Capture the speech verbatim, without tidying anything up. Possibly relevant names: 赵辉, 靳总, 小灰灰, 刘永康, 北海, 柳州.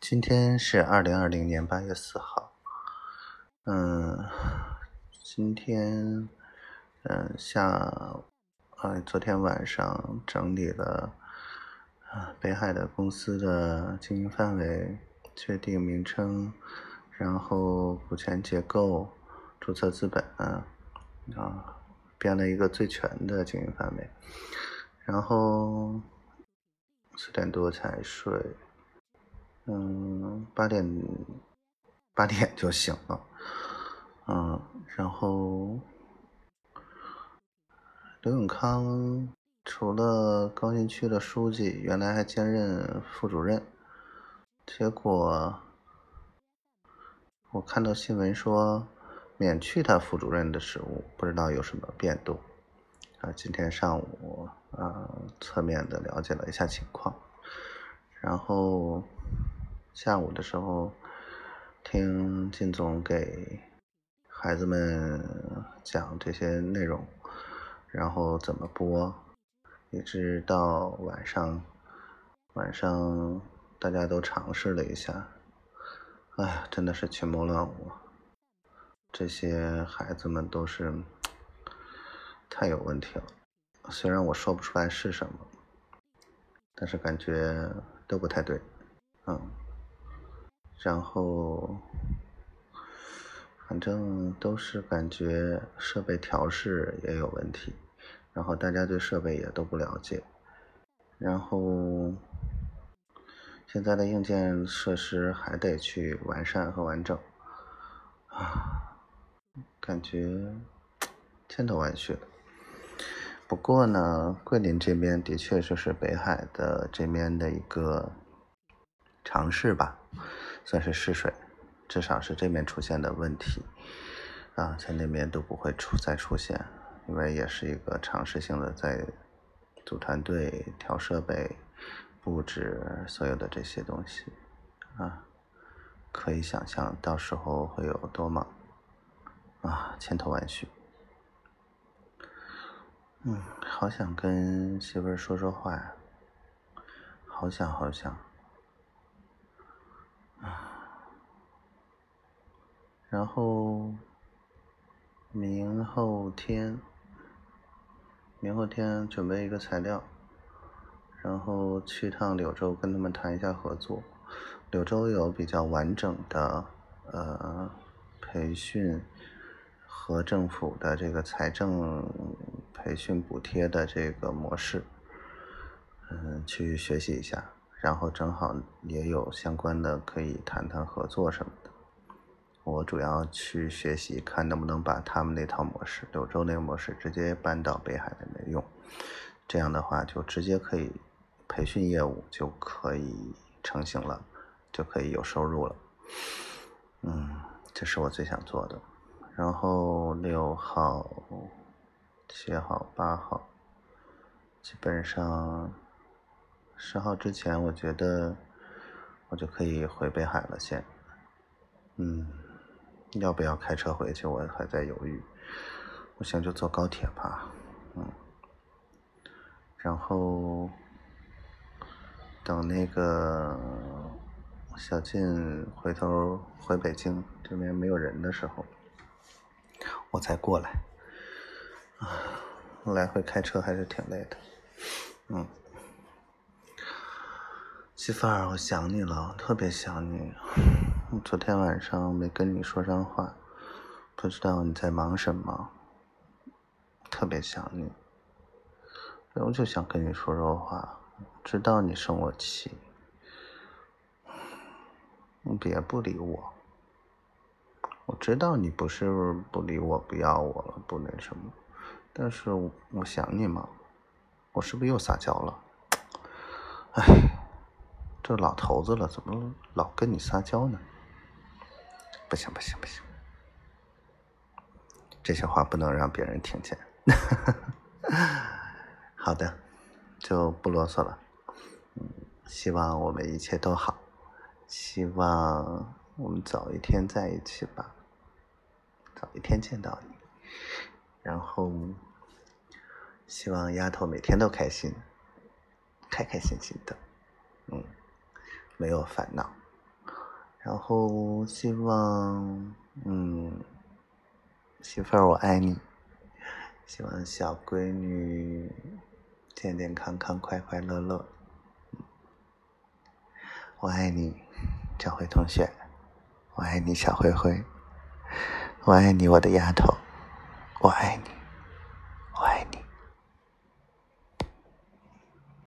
今天是二零二零年八月四号，嗯，今天嗯下呃昨天晚上整理了啊北海的公司的经营范围，确定名称，然后股权结构、注册资本啊，啊编了一个最全的经营范围，然后四点多才睡，嗯，八点八点就醒了，嗯，然后刘永康除了高新区的书记，原来还兼任副主任，结果我看到新闻说免去他副主任的职务，不知道有什么变动啊。今天上午啊，侧面的了解了一下情况，然后下午的时候听靳总给孩子们讲这些内容，然后怎么播，一直到晚上，晚上大家都尝试了一下，哎，真的是群魔乱舞。这些孩子们都是太有问题了，虽然我说不出来是什么，但是感觉都不太对，嗯，然后反正都是感觉设备调试也有问题，然后大家对设备也都不了解，然后现在的硬件设施还得去完善和完整啊。感觉千头万绪。不过呢，桂林这边的确就是北海的这边的一个尝试吧，算是试水，至少是这边出现的问题啊，在那边都不会出再出现，因为也是一个尝试性的，在组团队、调设备、布置所有的这些东西啊，可以想象到时候会有多忙。啊，千头万绪。嗯，好想跟媳妇儿说说话呀，好想好想。啊，然后明后天，明后天准备一个材料，然后去趟柳州跟他们谈一下合作。柳州有比较完整的呃培训。和政府的这个财政培训补贴的这个模式，嗯，去学习一下，然后正好也有相关的可以谈谈合作什么的。我主要去学习，看能不能把他们那套模式，柳州那个模式直接搬到北海那边用。这样的话，就直接可以培训业务就可以成型了，就可以有收入了。嗯，这是我最想做的。然后六号、七号、八号，基本上十号之前，我觉得我就可以回北海了。先，嗯，要不要开车回去，我还在犹豫。我想就坐高铁吧，嗯。然后等那个小靳回头回北京这边没有人的时候。我才过来，啊，来回开车还是挺累的，嗯。媳妇儿，我想你了，特别想你。我昨天晚上没跟你说上话，不知道你在忙什么，特别想你。我就想跟你说说话，知道你生我气，你别不理我。我知道你不是不理我、不要我了、不那什么，但是 我, 我想你嘛，我是不是又撒娇了？哎，这老头子了，怎么老跟你撒娇呢？不行不行不行，这些话不能让别人听见。好的，就不啰嗦了。嗯，希望我们一切都好，希望我们早一天在一起吧。早一天见到你，然后希望丫头每天都开心，开开心心的，嗯，没有烦恼，然后希望嗯媳妇儿我爱你，希望小闺女健健康康快快乐乐，我爱你赵辉同学，我爱你小灰灰，我爱你我的丫头，我爱你。